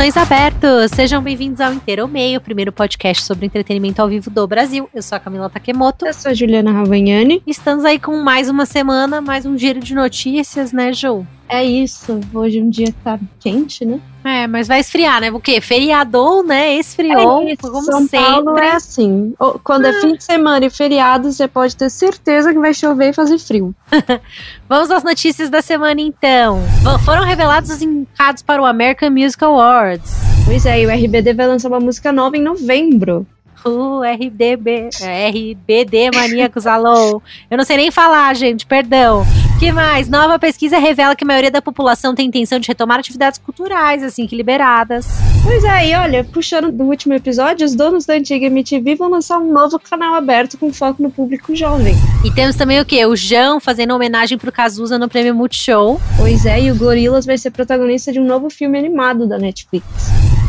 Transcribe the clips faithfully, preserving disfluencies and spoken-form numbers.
Portões abertos! Sejam bem-vindos ao Inteiro Meio, primeiro podcast sobre entretenimento ao vivo do Brasil. Eu sou a Camila Takemoto. Eu sou a Juliana Ravagnani. Estamos aí com mais uma semana, mais um giro de notícias, né, Ju? É isso. Hoje um dia tá quente, né? É, mas vai esfriar, né? O quê? Feriador, né? Esfriou, é como São sempre. Paulo é assim. Quando ah. é fim de semana e feriado, você pode ter certeza que vai chover e fazer frio. Vamos às notícias da semana, então. Foram revelados os indicados para o American Music Awards. Pois é, e o R B D vai lançar uma música nova em novembro. Uh, R D B, R B D Maníacos, alô. Eu não sei nem falar, gente, perdão. Que mais? Nova pesquisa revela que a maioria da população tem intenção de retomar atividades culturais, assim que liberadas. Pois é, e olha, puxando do último episódio, os donos da antiga M T V vão lançar um novo canal aberto com foco no público jovem. E temos também o quê? O Jão fazendo homenagem pro Cazuza no prêmio Multishow. Pois é, e o Gorillaz vai ser protagonista de um novo filme animado da Netflix.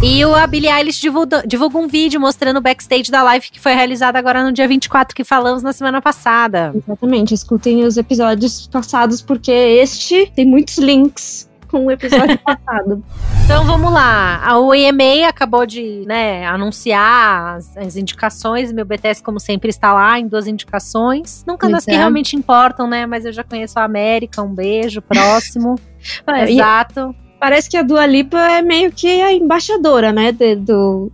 E a Billie Eilish divulgou, divulgou um vídeo mostrando o backstage da live que foi realizada agora no dia vinte e quatro, que falamos na semana passada. Exatamente, escutem os episódios passados, porque este tem muitos links com o episódio passado. Então vamos lá, a E M A acabou de né, anunciar as, as indicações, meu B T S como sempre está lá em duas indicações, nunca das que realmente importam, né, mas eu já conheço a América, um beijo, próximo, é, exato. E... Parece que a Dua Lipa é meio que a embaixadora, né, de, do,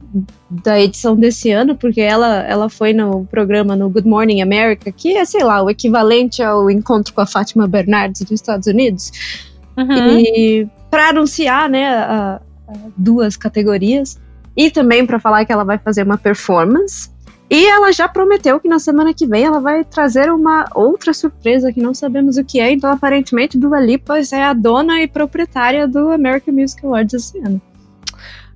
da edição desse ano, porque ela, ela foi no programa no Good Morning America, que é, sei lá, o equivalente ao encontro com a Fátima Bernardes dos Estados Unidos. Uhum. E para anunciar, né, a, a duas categorias, e também para falar que ela vai fazer uma performance. E ela já prometeu que na semana que vem ela vai trazer uma outra surpresa que não sabemos o que é, então aparentemente Dua Lipa é a dona e proprietária do American Music Awards esse ano.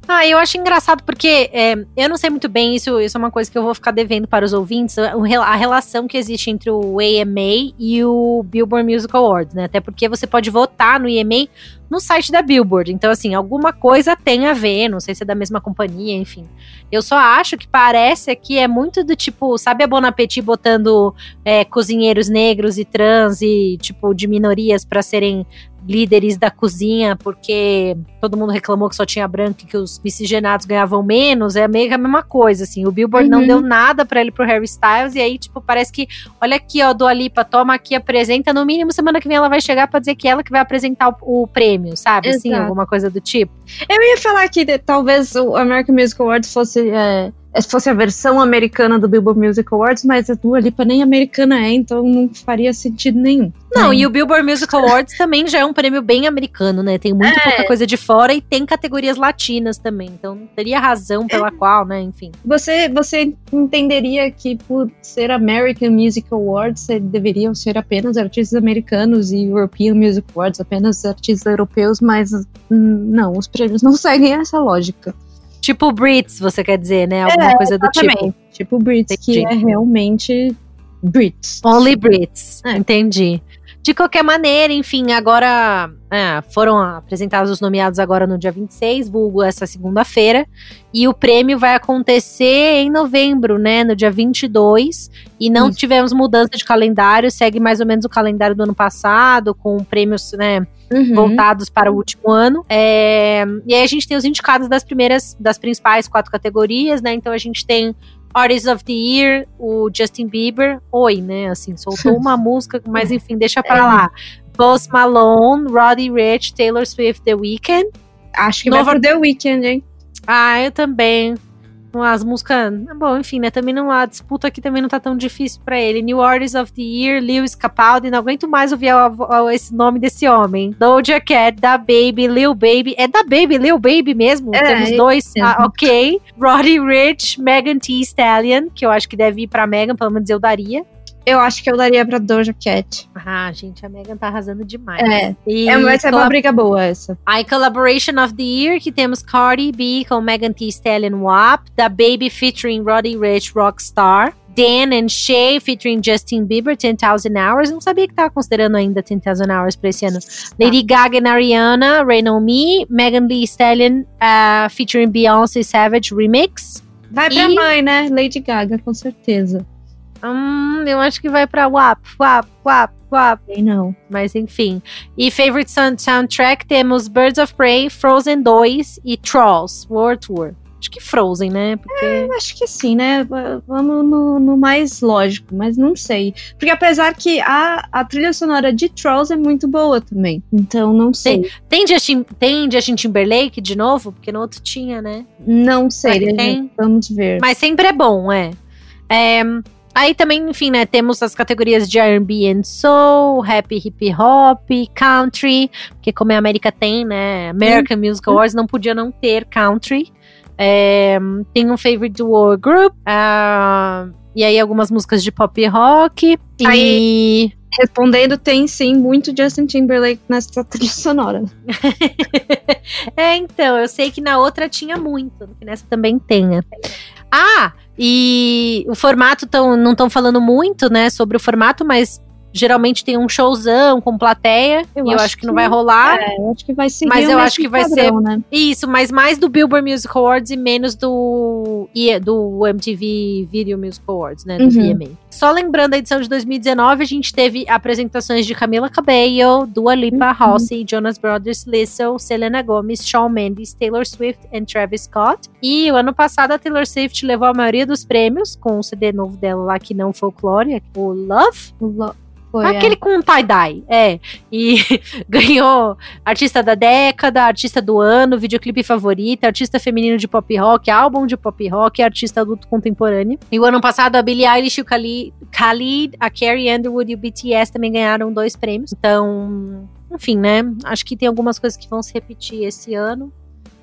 Ah, eu acho engraçado porque é, eu não sei muito bem, isso, isso é uma coisa que eu vou ficar devendo para os ouvintes, a relação que existe entre o E M A e o Billboard Music Awards, né? Até porque você pode votar no E M A no site da Billboard, então assim, alguma coisa tem a ver, não sei se é da mesma companhia, enfim. Eu só acho que parece que é muito do tipo, sabe a Bon Appetit botando é, cozinheiros negros e trans e tipo de minorias para serem líderes da cozinha, porque todo mundo reclamou que só tinha branco e que os miscigenados ganhavam menos, é meio que a mesma coisa, assim, o Billboard uhum. não deu nada pra ele pro Harry Styles, e aí, tipo, parece que olha aqui, ó, Dua Lipa, toma aqui, apresenta, no mínimo semana que vem ela vai chegar pra dizer que ela que vai apresentar o, o prêmio, sabe, assim, alguma coisa do tipo. Eu ia falar que de, talvez o American Music Awards fosse... É... se fosse a versão americana do Billboard Music Awards, mas a Dua Lipa nem americana é, então não faria sentido nenhum. Não, e o Billboard Music Awards também já é um prêmio bem americano, né? Tem muito é. pouca coisa de fora e tem categorias latinas também, então não teria razão pela qual, né, enfim. Você, você entenderia que por ser American Music Awards, deveriam ser apenas artistas americanos e European Music Awards, apenas artistas europeus, mas não, os prêmios não seguem essa lógica. Tipo Brits, você quer dizer, né? Alguma é, coisa do tipo. Tipo Brits, entendi. Que é realmente Brits. Only Brits, é. Entendi. De qualquer maneira, enfim, agora é, foram apresentados os nomeados agora no dia vinte e seis, vulgo essa segunda-feira, e o prêmio vai acontecer em novembro, né, no dia vinte e dois, e não Isso. tivemos mudança de calendário, segue mais ou menos o calendário do ano passado, com prêmios, né, uhum. voltados para o último ano, é, e aí a gente tem os indicados das primeiras, das principais quatro categorias, né, então a gente tem Artist of the Year, o Justin Bieber, oi, né, assim, soltou uma música, mas enfim, deixa pra lá. Post Malone, Roddy Ricch, Taylor Swift, The Weeknd. Acho que Nova... vai pro The Weeknd, hein? Ah, eu também. As músicas, bom, enfim, né, também não, a disputa aqui também não tá tão difícil pra ele. New Artist of the Year, Lewis Capaldi, não aguento mais ouvir a, a, a, esse nome desse homem. Doja Cat, Da Baby, Lil Baby, é Da Baby, Lil Baby mesmo, é, temos dois, é. ah, ok. Roddy Ricch, Megan Thee Stallion, que eu acho que deve ir pra Megan, pelo menos eu daria. Eu acho que eu daria pra Doja Cat. Ah, gente, a Megan tá arrasando demais. É, e é mas é uma briga boa essa. A Collaboration of the Year, que temos Cardi B com Megan Thee Stallion, W A P, Da Baby featuring Roddy Ricch, Rockstar, Dan and Shay featuring Justin Bieber, ten thousand hours. Não sabia que tava considerando ainda ten thousand hours pra esse ano. Tá. Lady Gaga and Ariana, Rain on Me, Megan Thee Stallion uh, featuring Beyoncé Savage Remix. Vai pra e... mãe, né? Lady Gaga, com certeza. Hum, eu acho que vai pra W A P, W A P, W A P, W A P. Não. Mas enfim. E favorite soundtrack temos Birds of Prey, Frozen dois e Trolls World Tour. Acho que Frozen, né? Porque... É, acho que sim, né? Vamos no, no mais lógico, mas não sei. Porque apesar que a, a trilha sonora de Trolls é muito boa também. Então, não sei. Tem, tem, Justin, tem Justin Timberlake de novo? Porque no outro tinha, né? Não sei, gente, tem. Vamos ver. Mas sempre é bom, é. É... Aí também, enfim, né, temos as categorias de R and B and Soul, Rap, Hip Hop, Country, porque como a América tem, né, American Music Awards, não podia não ter Country. É, tem um Favorite War Group, uh, e aí algumas músicas de pop rock. Aí, e... respondendo, tem sim muito Justin Timberlake nessa trilha sonora. É, então, eu sei que na outra tinha muito, que nessa também tem. Ah, e o formato, tão, não estão falando muito, né, sobre o formato, mas geralmente tem um showzão com plateia, eu e eu acho, acho que, que não vai rolar. É, eu acho que vai seguir, mas eu acho que padrão, vai ser, né? Isso, mas mais do Billboard Music Awards e menos do, do M T V Video Music Awards, né, do uhum. V M A. Só lembrando a edição de dois mil e dezenove, a gente teve apresentações de Camila Cabello, Dua Lipa, uhum. Halsey, Jonas Brothers, Lizzo, Selena Gomez, Shawn Mendes, Taylor Swift e Travis Scott. E o ano passado a Taylor Swift levou a maioria dos prêmios com o C D novo dela lá, que não folclore, o Love. O Love. Foi, aquele é. com um tie-dye, é. E ganhou artista da década, artista do ano, videoclipe favorito, artista feminino de pop rock, álbum de pop rock, artista adulto contemporâneo. E o ano passado a Billie Eilish, o Khalid, Khalid, a Carrie Underwood e o B T S também ganharam dois prêmios. Então, enfim, né? Acho que tem algumas coisas que vão se repetir esse ano.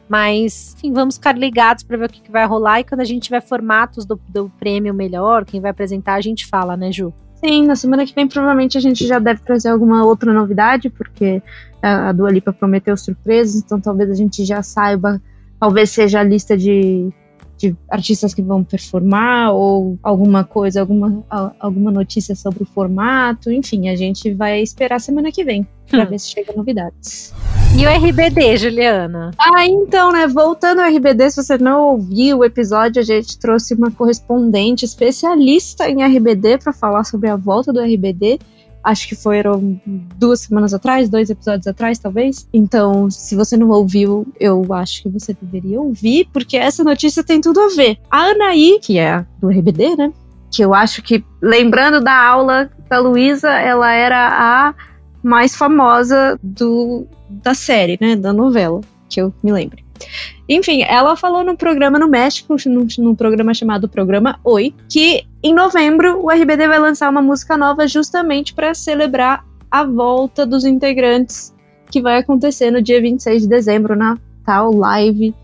Mas, enfim, vamos ficar ligados para ver o que, que vai rolar. E quando a gente tiver formatos do, do prêmio melhor, quem vai apresentar, a gente fala, né, Ju? Sim, na semana que vem provavelmente a gente já deve trazer alguma outra novidade, porque a Dua Lipa prometeu surpresas, então talvez a gente já saiba, talvez seja a lista de, de artistas que vão performar, ou alguma coisa, alguma, alguma notícia sobre o formato, enfim, a gente vai esperar semana que vem pra hum. ver se chega novidades. E o R B D, Juliana? Ah, então, né, voltando ao R B D, se você não ouviu o episódio, a gente trouxe uma correspondente especialista em R B D para falar sobre a volta do R B D. Acho que foram duas semanas atrás, dois episódios atrás, talvez. Então, se você não ouviu, eu acho que você deveria ouvir, porque essa notícia tem tudo a ver. A Anaí, que é do R B D, né, que eu acho que, lembrando da aula da Luísa, ela era a mais famosa do, da série, né, da novela, que eu me lembro. Enfim, ela falou num programa no México, num, num programa chamado Programa Oi, que em novembro o R B D vai lançar uma música nova justamente para celebrar a volta dos integrantes, que vai acontecer no dia vinte e seis de dezembro, na tal live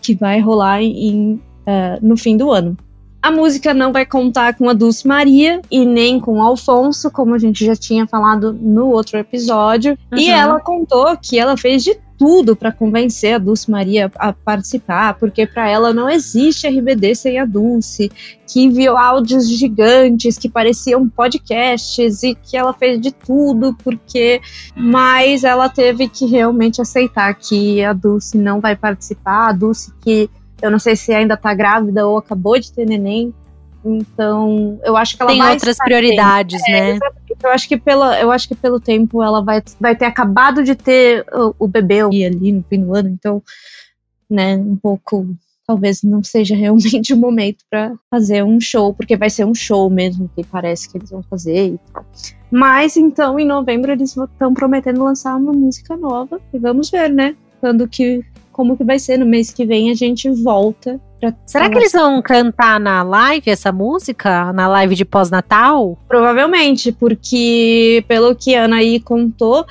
que vai rolar em, uh, no fim do ano. A música não vai contar com a Dulce Maria e nem com o Alfonso, como a gente já tinha falado no outro episódio. Uhum. E ela contou que ela fez de tudo para convencer a Dulce Maria a participar, porque para ela não existe R B D sem a Dulce, que viu áudios gigantes que pareciam podcasts e que ela fez de tudo, porque... Mas ela teve que realmente aceitar que a Dulce não vai participar, a Dulce que... Eu não sei se ainda tá grávida ou acabou de ter neném. Então, eu acho que ela tem vai... Tem outras prioridades, é, né? Exatamente. Eu acho que pela, eu acho que pelo tempo ela vai, vai ter acabado de ter o, o bebê ali no fim do ano. Então, né, um pouco... Talvez não seja realmente o momento para fazer um show, porque vai ser um show mesmo, que parece que eles vão fazer e tal. Mas, então, em novembro eles estão prometendo lançar uma música nova. E vamos ver, né? Quando que... Como que vai ser no mês que vem, a gente volta. Pra Será que eles vão cantar na live essa música? Na live de pós-natal? Provavelmente, porque pelo que a Anaí contou,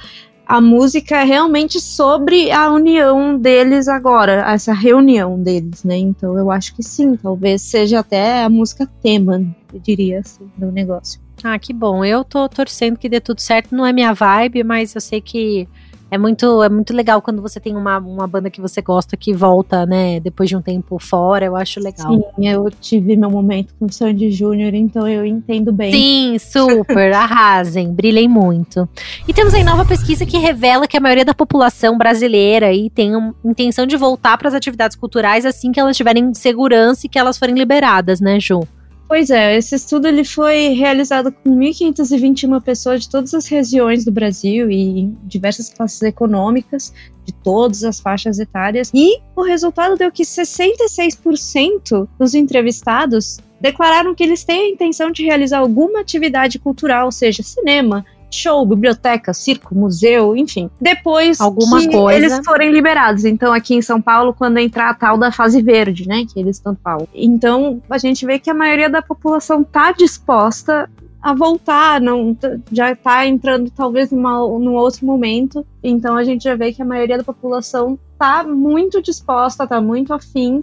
a música é realmente sobre a união deles agora, essa reunião deles, né? Então eu acho que sim, talvez seja até a música tema, eu diria assim, do negócio. Ah, que bom. Eu tô torcendo que dê tudo certo, não é minha vibe, mas eu sei que... É muito, é muito legal quando você tem uma, uma banda que você gosta que volta, né, depois de um tempo fora, eu acho legal. Sim, eu tive meu momento com o Sandy Júnior, então eu entendo bem. Sim, super, arrasem, brilhem muito. E temos aí nova pesquisa que revela que a maioria da população brasileira aí tem um, intenção de voltar para as atividades culturais assim que elas tiverem segurança e que elas forem liberadas, né, Ju? Pois é, esse estudo ele foi realizado com mil quinhentas e vinte e uma pessoas de todas as regiões do Brasil e em diversas classes econômicas, de todas as faixas etárias. E o resultado deu que sessenta e seis por cento dos entrevistados declararam que eles têm a intenção de realizar alguma atividade cultural, seja cinema, show, biblioteca, circo, museu, enfim. Depois Alguma que coisa. eles forem liberados. Então, aqui em São Paulo, quando entrar a tal da fase verde, né, que eles tanto falam. Então, a gente vê que a maioria da população tá disposta a voltar, não, já tá entrando talvez numa, num outro momento. Então, a gente já vê que a maioria da população tá muito disposta, tá muito afim,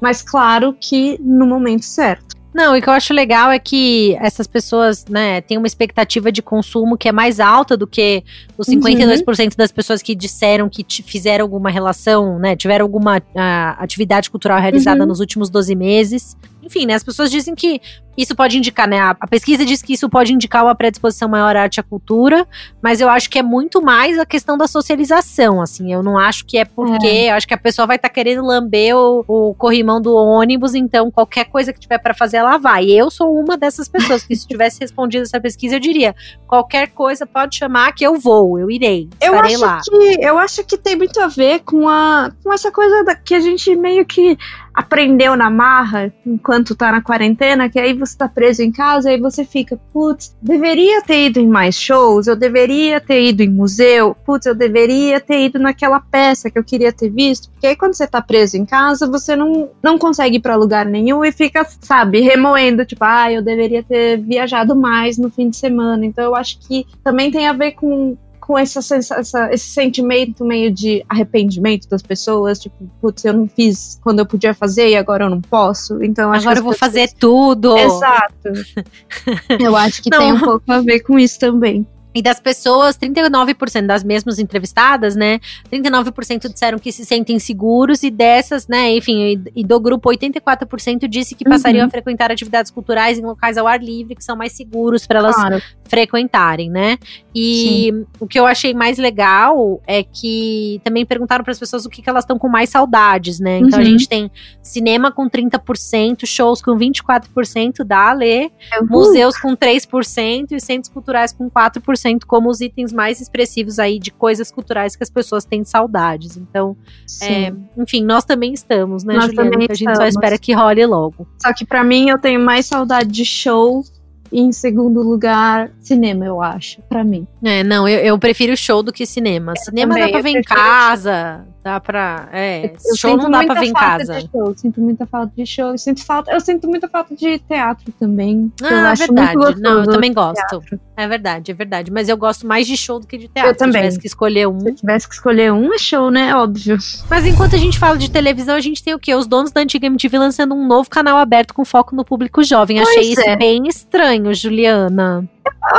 mas claro que no momento certo. Não, e o que eu acho legal é que essas pessoas, né, têm uma expectativa de consumo que é mais alta do que os cinquenta e dois por cento uhum. das pessoas que disseram que t- fizeram alguma relação, né, tiveram alguma a, atividade cultural realizada uhum. nos últimos doze meses. Enfim, né, as pessoas dizem que isso pode indicar, né, a, a pesquisa diz que isso pode indicar uma predisposição maior à arte e à cultura, mas eu acho que é muito mais a questão da socialização, assim, eu não acho que é porque, é. eu acho que a pessoa vai estar tá querendo lamber o, o corrimão do ônibus, então qualquer coisa que tiver pra fazer, ela vai. E eu sou uma dessas pessoas que, se tivesse respondido essa pesquisa, eu diria, qualquer coisa pode chamar que eu vou, eu irei, eu estarei acho lá. Que, eu acho que tem muito a ver com, a, com essa coisa da, que a gente meio que aprendeu na marra, enquanto tá na quarentena, que aí você tá preso em casa, aí você fica, putz, deveria ter ido em mais shows, eu deveria ter ido em museu, putz, eu deveria ter ido naquela peça que eu queria ter visto, porque aí quando você tá preso em casa, você não, não consegue ir pra lugar nenhum e fica, sabe, remoendo, tipo, ah, eu deveria ter viajado mais no fim de semana. Então eu acho que também tem a ver com com essa sensa- essa, esse sentimento meio de arrependimento das pessoas, tipo, putz, eu não fiz quando eu podia fazer e agora eu não posso, então acho agora que eu vou pessoas... fazer tudo. Exato. Eu acho que não. tem um pouco a ver com isso também. E das pessoas, trinta e nove por cento das mesmas entrevistadas, né, trinta e nove por cento disseram que se sentem seguros, e dessas, né, enfim, e, e do grupo, oitenta e quatro por cento disse que passariam uhum. a frequentar atividades culturais em locais ao ar livre, que são mais seguros para elas claro. frequentarem, né. E Sim. o que eu achei mais legal é que também perguntaram para as pessoas o que, que elas estão com mais saudades, né, então uhum. a gente tem cinema com trinta por cento, shows com vinte e quatro por cento da Alê, uhum. museus com três por cento e centros culturais com quatro por cento, como os itens mais expressivos aí de coisas culturais que as pessoas têm saudades. Então, é, enfim, nós também estamos, né, nós Juliana? Também a gente estamos. Só espera que role logo. Só que pra mim, eu tenho mais saudade de show e, em segundo lugar, cinema, eu acho, pra mim. É, não, eu, eu prefiro show do que cinema. Eu cinema também, dá pra ver em casa, dá pra... É, eu, show eu não dá pra ver em casa. Show, eu sinto muita falta de show, eu sinto, falta, eu sinto muita falta de teatro também. Ah, eu é acho verdade. Muito não, eu também gosto. Teatro. É verdade, é verdade. Mas eu gosto mais de show do que de teatro. Eu também. Se eu tivesse que escolher um. Se eu tivesse que escolher um, é show, né? Óbvio. Mas enquanto a gente fala de televisão, a gente tem o quê? Os donos da antiga M T V lançando um novo canal aberto com foco no público jovem. Pois Achei é. isso bem estranho, Juliana.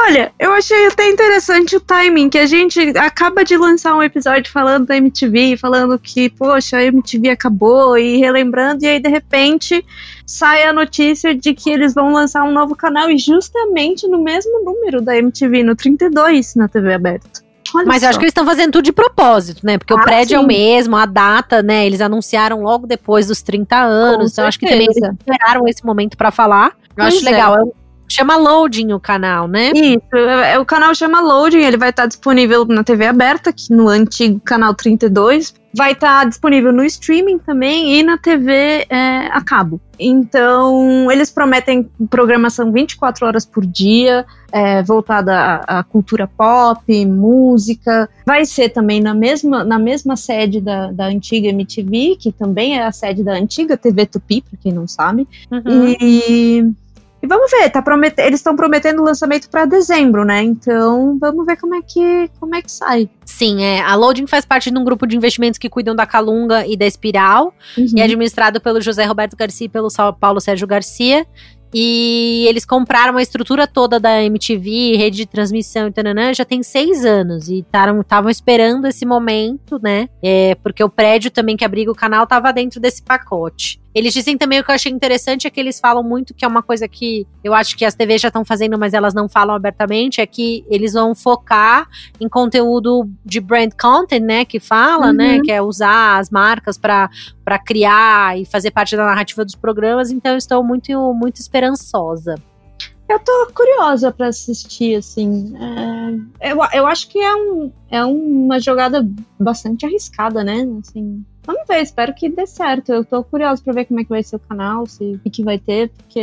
Olha, eu achei até interessante o timing, que a gente acaba de lançar um episódio falando da M T V, falando que, poxa, a M T V acabou, e relembrando, e aí de repente sai a notícia de que eles vão lançar um novo canal, e justamente no mesmo número da M T V, no trinta e dois, na T V aberta. Olha Mas só. eu acho que eles estão fazendo tudo de propósito, né? Porque ah, o prédio sim. é o mesmo, a data, né? Eles anunciaram logo depois dos trinta anos, então acho que também eles esperaram esse momento pra falar. Eu pois acho legal, é. eu Chama Loading o canal, né? Isso, o canal chama Loading, ele vai estar disponível na T V aberta, que no antigo canal trinta e dois, vai estar disponível no streaming também e na T V é, a cabo. Então, eles prometem programação vinte e quatro horas por dia, é, voltada à, à cultura pop, música. Vai ser também na mesma, na mesma sede da, da antiga M T V, que também é a sede da antiga T V Tupi, pra quem não sabe. Uhum. E... E vamos ver, tá promet- eles estão prometendo o lançamento para dezembro, né? Então, vamos ver como é que, como é que sai. Sim, é, a Loading faz parte de um grupo de investimentos que cuidam da Calunga e da Espiral. Uhum. E é administrado pelo José Roberto Garcia e pelo Paulo Sérgio Garcia. E eles compraram a estrutura toda da M T V, rede de transmissão e tananã, já tem seis anos. E estavam esperando esse momento, né? É, porque o prédio também que abriga o canal estava dentro desse pacote. Eles dizem também, o que eu achei interessante é que eles falam muito, que é uma coisa que eu acho que as T Vs já estão fazendo, mas elas não falam abertamente, é que eles vão focar em conteúdo de brand content, né, que fala, uhum. né, que é usar as marcas para para criar e fazer parte da narrativa dos programas, então eu estou muito, muito esperançosa. Eu tô curiosa pra assistir, assim. É, eu, eu acho que é, um, é uma jogada bastante arriscada, né? Assim, vamos ver, espero que dê certo. Eu tô curiosa pra ver como é que vai ser o canal, se, o que vai ter, porque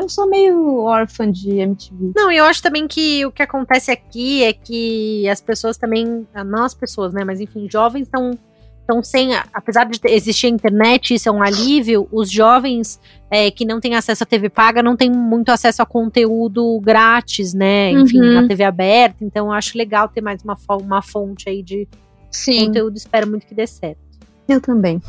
eu sou meio órfã de M T V. Não, e eu acho também que o que acontece aqui é que as pessoas também, não as pessoas, né? Mas enfim, jovens estão... Então, sem, apesar de existir a internet, isso é um alívio, os jovens é, que não têm acesso à T V paga não têm muito acesso a conteúdo grátis, né? Enfim, uhum. na T V aberta. Então, acho legal ter mais uma, uma fonte aí de Sim. conteúdo. Espero muito que dê certo. Eu também.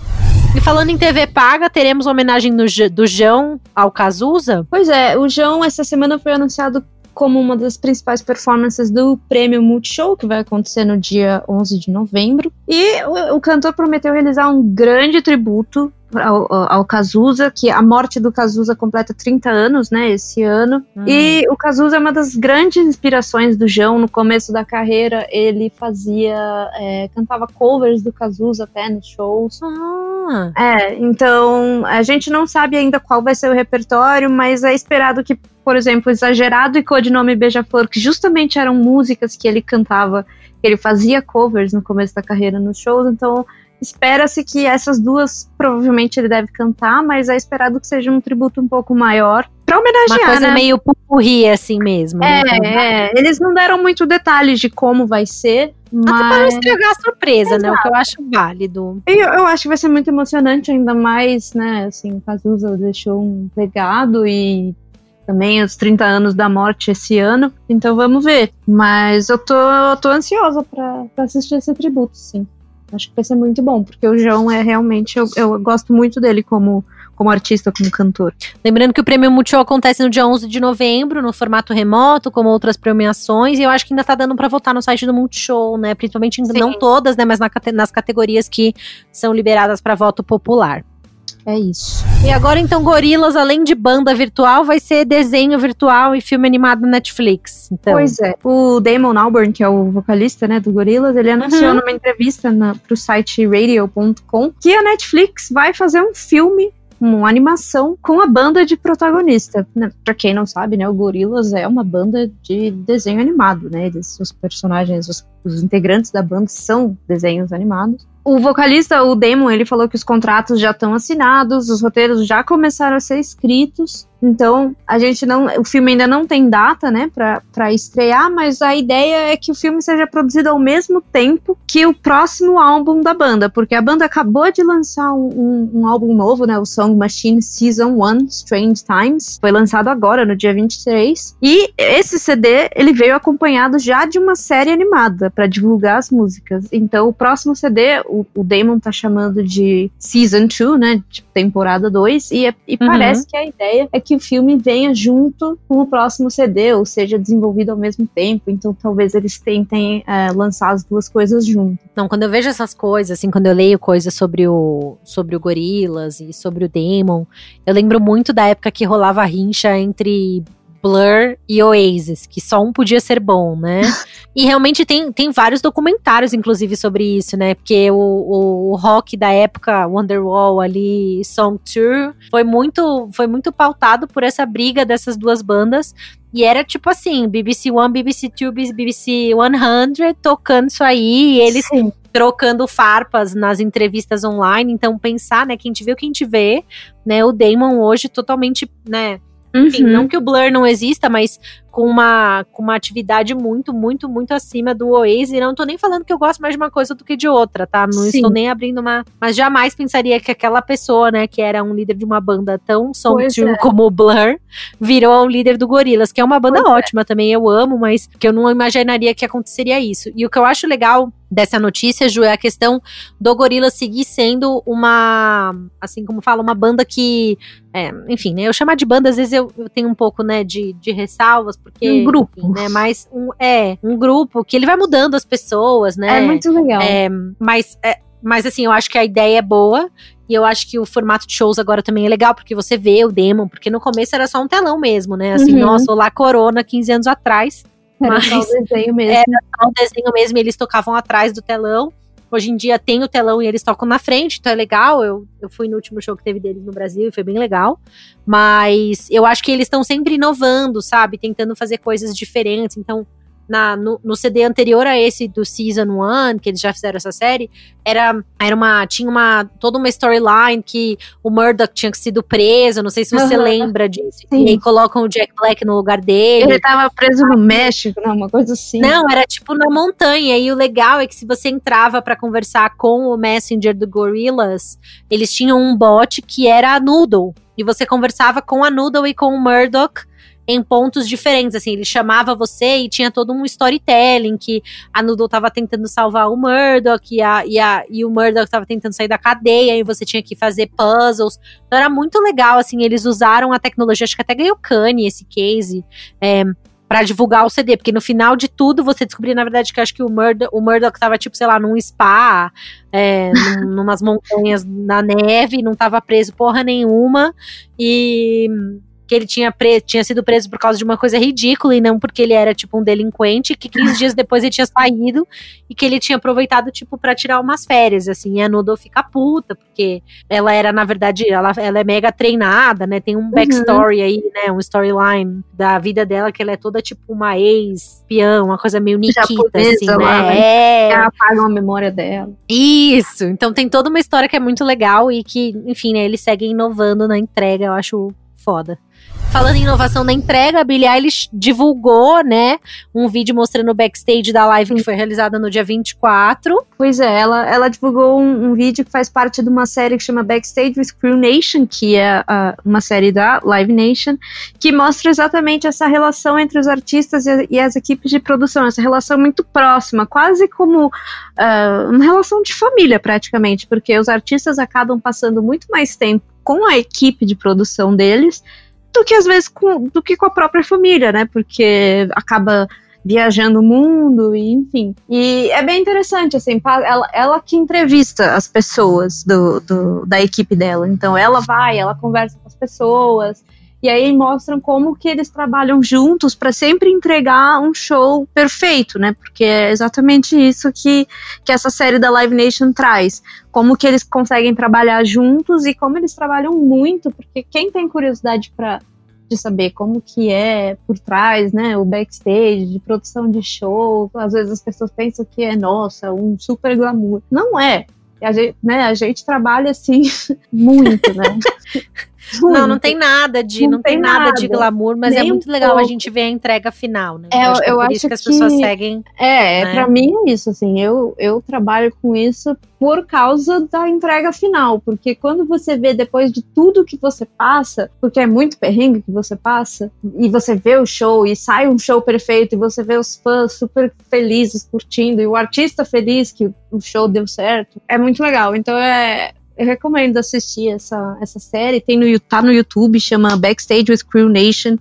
E falando em T V paga, teremos uma homenagem no, do João ao Cazuza? Pois é, o João essa semana foi anunciado como uma das principais performances do prêmio Multishow, que vai acontecer no dia onze de novembro. E o, o cantor prometeu realizar um grande tributo ao, ao Cazuza, que a morte do Cazuza completa trinta anos, né, esse ano. Hum. E o Cazuza é uma das grandes inspirações do João. No começo da carreira, ele fazia, é, cantava covers do Cazuza até nos shows. Ah. É, então, a gente não sabe ainda qual vai ser o repertório, mas é esperado que, por exemplo, Exagerado e Codinome Beija-Flor, que justamente eram músicas que ele cantava, que ele fazia covers no começo da carreira nos shows, então espera-se que essas duas provavelmente ele deve cantar, mas é esperado que seja um tributo um pouco maior pra homenagear, né? Uma coisa, né, meio popurri assim mesmo. É, né? É, eles não deram muito detalhes de como vai ser, mas... Até para não estragar a surpresa, Exato. Né? O que eu acho válido. E eu, eu acho que vai ser muito emocionante, ainda mais, né, assim, o Cazuza deixou um legado e também os trinta anos da morte esse ano, então vamos ver. Mas eu tô, eu tô ansiosa pra, pra assistir esse tributo, sim. Acho que vai ser muito bom, porque o João é realmente... Eu, eu gosto muito dele como, como artista, como cantor. Lembrando que o Prêmio Multishow acontece no dia onze de novembro, no formato remoto, como outras premiações. E eu acho que ainda tá dando pra votar no site do Multishow, né? Principalmente, Sim. não todas, né? Mas na, nas categorias que são liberadas pra voto popular. É isso. E agora, então, Gorillaz, além de banda virtual, vai ser desenho virtual e filme animado na Netflix. Então. Pois é. O Damon Albarn, que é o vocalista, né, do Gorillaz, ele anunciou uhum. numa entrevista na, pro site radio ponto com que a Netflix vai fazer um filme, uma animação, com a banda de protagonista. Pra quem não sabe, né, o Gorillaz é uma banda de desenho animado, né? Eles, os personagens, os, os integrantes da banda são desenhos animados. O vocalista, o Damon, ele falou que os contratos já estão assinados, os roteiros já começaram a ser escritos, então a gente não, o filme ainda não tem data, né, pra, pra estrear, mas a ideia é que o filme seja produzido ao mesmo tempo que o próximo álbum da banda, porque a banda acabou de lançar um, um, um álbum novo, né, o Song Machine Season um, Strange Times, foi lançado agora, no dia vinte e três, e esse C D, ele veio acompanhado já de uma série animada, pra divulgar as músicas, então o próximo C D... O, o Damon tá chamando de Season dois, né, tipo temporada dois, e, é, e uhum. parece que a ideia é que o filme venha junto com o próximo C D, ou seja, desenvolvido ao mesmo tempo, então talvez eles tentem é, lançar as duas coisas juntas. Não, quando eu vejo essas coisas, assim, quando eu leio coisas sobre o, sobre o Gorillaz e sobre o Damon, eu lembro muito da época que rolava a rincha entre Blur e Oasis, que só um podia ser bom, né? E realmente tem, tem vários documentários, inclusive, sobre isso, né? Porque o, o, o rock da época, Wonderwall ali, Song Tour, foi muito, foi muito pautado por essa briga dessas duas bandas. E era tipo assim, B B C um, B B C dois, B B C cem, tocando isso aí, e eles Sim. trocando farpas nas entrevistas online. Então pensar, né, quem te vê, o que a gente vê, né? O Damon hoje totalmente, né... Enfim, uhum. não que o Blur não exista, mas com uma, com uma atividade muito, muito, muito acima do Oasis. Não tô nem falando que eu gosto mais de uma coisa do que de outra, tá? Não Sim. estou nem abrindo uma... Mas jamais pensaria que aquela pessoa, né, que era um líder de uma banda tão song true é. como o Blur, virou o líder do Gorillaz, que é uma banda pois ótima é. também, eu amo, mas que eu não imaginaria que aconteceria isso. E o que eu acho legal dessa notícia, Ju, é a questão do Gorillaz seguir sendo uma, assim como fala, uma banda que, é, enfim, né, eu chamar de banda, às vezes eu, eu tenho um pouco, né, de, de ressalvas, porque... Um grupo. Enfim, né, mas um, é, um grupo que ele vai mudando as pessoas, né. É muito legal. É, mas, é, mas, assim, eu acho que a ideia é boa. E eu acho que o formato de shows agora também é legal, porque você vê o demo, porque no começo era só um telão mesmo, né? Assim, uhum. nossa, olá Corona, quinze anos atrás. Era mas só o desenho mesmo. Era só o desenho mesmo, e eles tocavam atrás do telão. Hoje em dia tem o telão e eles tocam na frente, então é legal. Eu, eu fui no último show que teve deles no Brasil e foi bem legal. Mas eu acho que eles estão sempre inovando, sabe? Tentando fazer coisas diferentes. Então, na, no, no C D anterior a esse do Season um, que eles já fizeram essa série, era, era uma, tinha uma, toda uma storyline que o Murdoch tinha sido preso, não sei se você uhum. lembra disso. Sim. E aí colocam o Jack Black no lugar dele. Ele tava preso no México, não, uma coisa assim. Não, era tipo na montanha, e o legal é que se você entrava pra conversar com o Messenger do Gorillaz, eles tinham um bot que era a Noodle, e você conversava com a Noodle e com o Murdoch em pontos diferentes, assim, ele chamava você e tinha todo um storytelling que a Noodle tava tentando salvar o Murdoch e, a, e, a, e o Murdoch tava tentando sair da cadeia, e você tinha que fazer puzzles, então era muito legal, assim, eles usaram a tecnologia, acho que até ganhou Kanye esse case, é, pra divulgar o C D, porque no final de tudo você descobriu, na verdade, que acho que o Murdoch, o Murdoch tava, tipo, sei lá, num spa, é, num, numas montanhas na neve, não tava preso porra nenhuma, e... que ele tinha, preso, tinha sido preso por causa de uma coisa ridícula e não porque ele era, tipo, um delinquente, que quinze dias depois ele tinha saído e que ele tinha aproveitado, tipo, pra tirar umas férias, assim, e a Noodle fica puta, porque ela era, na verdade, ela, ela é mega treinada, né, tem um backstory uhum. aí, né, um storyline da vida dela, que ela é toda, tipo, uma ex-peão, uma coisa meio Nikita, japonesa, assim, né. Ela, é... ela apaga a memória dela. Isso, então tem toda uma história que é muito legal e que, enfim, né, eles seguem inovando na entrega, eu acho foda. Falando em inovação na entrega, a Billie Eilish divulgou, né, um vídeo mostrando o backstage da live que foi realizada no dia vinte e quatro. Pois é, ela, ela divulgou um, um vídeo que faz parte de uma série que chama Backstage with Crew Nation, que é uh, uma série da Live Nation, que mostra exatamente essa relação entre os artistas e, e as equipes de produção, essa relação muito próxima, quase como uh, uma relação de família praticamente, porque os artistas acabam passando muito mais tempo com a equipe de produção deles, do que às vezes com, do que com a própria família, né, porque acaba viajando o mundo, e, enfim, e é bem interessante, assim, ela, ela que entrevista as pessoas do, do, da equipe dela, então ela vai, ela conversa com as pessoas, e aí mostram como que eles trabalham juntos para sempre entregar um show perfeito, né, porque é exatamente isso que, que essa série da Live Nation traz, como que eles conseguem trabalhar juntos e como eles trabalham muito, porque quem tem curiosidade pra, de saber como que é por trás, né, o backstage, de produção de show, às vezes as pessoas pensam que é, nossa, um super glamour, não é. A gente, né, a gente trabalha, assim, muito, né? Muito. Não, não tem nada de, não, não tem nada, nada de glamour, mas é muito legal pouco. A gente ver a entrega final, né? É, eu acho que, eu por acho isso que as pessoas que... seguem... É, né? Pra mim é isso, assim, eu, eu trabalho com isso por causa da entrega final, porque quando você vê depois de tudo que você passa, porque é muito perrengue que você passa, e você vê o show, e sai um show perfeito, e você vê os fãs super felizes, curtindo, e o artista feliz que o show deu certo, é muito legal, então é... Eu recomendo assistir essa, essa série, tem no, tá no YouTube, chama Backstage with Crew Nation,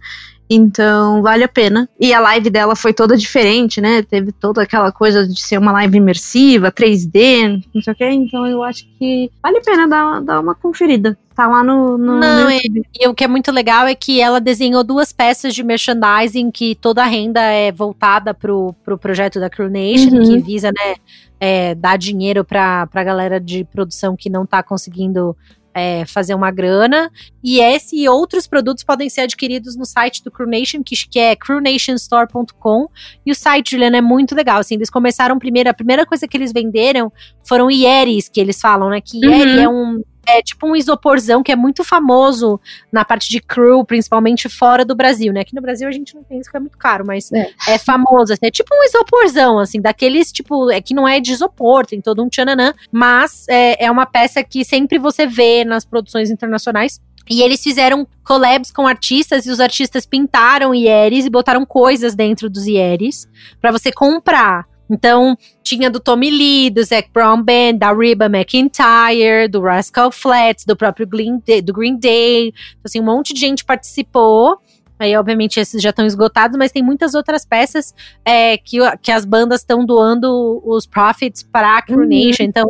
então vale a pena. E a live dela foi toda diferente, né, teve toda aquela coisa de ser uma live imersiva, três D, não sei o que, então eu acho que vale a pena dar, dar uma conferida. Tá lá no, no Não, e, e o que é muito legal é que ela desenhou duas peças de merchandising que toda a renda é voltada pro, pro projeto da Crew Nation, uhum. que visa, né, é, dar dinheiro pra, pra galera de produção que não tá conseguindo é, fazer uma grana. E esse e outros produtos podem ser adquiridos no site do Crew Nation, que, que é crew nation store ponto com. E o site, Juliana, é muito legal. Assim, eles começaram primeiro, a primeira coisa que eles venderam foram ieres, que eles falam, né, que ieri uhum. é um... É tipo um isoporzão que é muito famoso na parte de crew, principalmente fora do Brasil, né? Aqui no Brasil a gente não tem isso, que é muito caro, mas é, é famoso. Assim, é tipo um isoporzão, assim, daqueles, tipo, é que não é de isopor, tem todo um tchananã, mas é, é uma peça que sempre você vê nas produções internacionais. E eles fizeram collabs com artistas, e os artistas pintaram ieres e botaram coisas dentro dos ieres pra você comprar. Então, tinha do Tommy Lee, do Zac Brown Band, da Reba McEntire, do Rascal Flatts, do próprio Green Day, do Green Day. Assim, um monte de gente participou. Aí, obviamente, esses já estão esgotados, mas tem muitas outras peças é, que, que as bandas estão doando os profits para a Crew Nation. Então,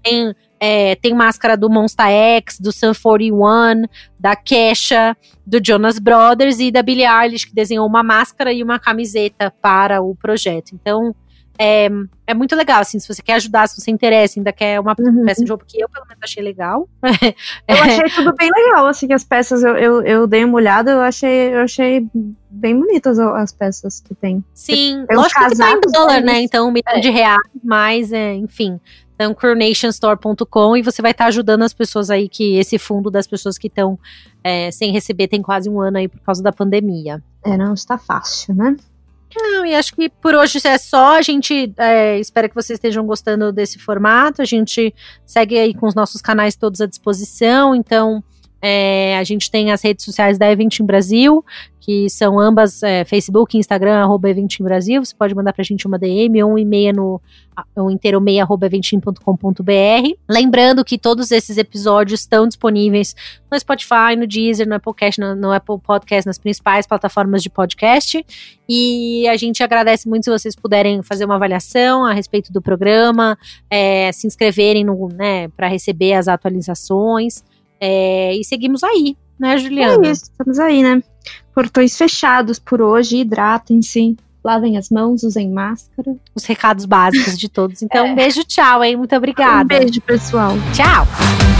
tem É, tem máscara do Monsta X, do Sum quarenta e um, da Kesha, do Jonas Brothers e da Billie Eilish, que desenhou uma máscara e uma camiseta para o projeto. Então, é, é muito legal, assim, se você quer ajudar, se você interessa, ainda quer uma uhum. peça de roupa, que eu, pelo menos, achei legal. Eu achei tudo bem legal, assim, as peças, eu, eu, eu dei uma olhada, eu achei, eu achei bem bonitas as peças que tem. Sim, tem lógico que tá em dólar, né, então um milhão é. de reais, mas, é, enfim... Então, crew nation store ponto com, e você vai estar tá ajudando as pessoas aí, que esse fundo das pessoas que estão é, sem receber tem quase um ano aí por causa da pandemia. É, não está fácil, né? Não, e acho que por hoje é só. A gente é, espera que vocês estejam gostando desse formato. A gente segue aí com os nossos canais todos à disposição. Então, é, a gente tem as redes sociais da Eventim Brasil, que são ambas é, Facebook e Instagram, arroba Eventim Brasil. Você pode mandar pra gente uma D M ou um e-mail no inteiro meio arroba eventim ponto com ponto b r. Lembrando que todos esses episódios estão disponíveis no Spotify, no Deezer, no Apple Cast, no, no Apple Podcast, nas principais plataformas de podcast. E a gente agradece muito se vocês puderem fazer uma avaliação a respeito do programa, é, se inscreverem no, né, para receber as atualizações. É, e seguimos aí, né, Juliana? É isso, estamos aí, né? Portões fechados por hoje, hidratem-se, lavem as mãos, usem máscara. Os recados básicos de todos. Então, é. um beijo, tchau, hein? Muito obrigada. Um beijo, pessoal. Tchau!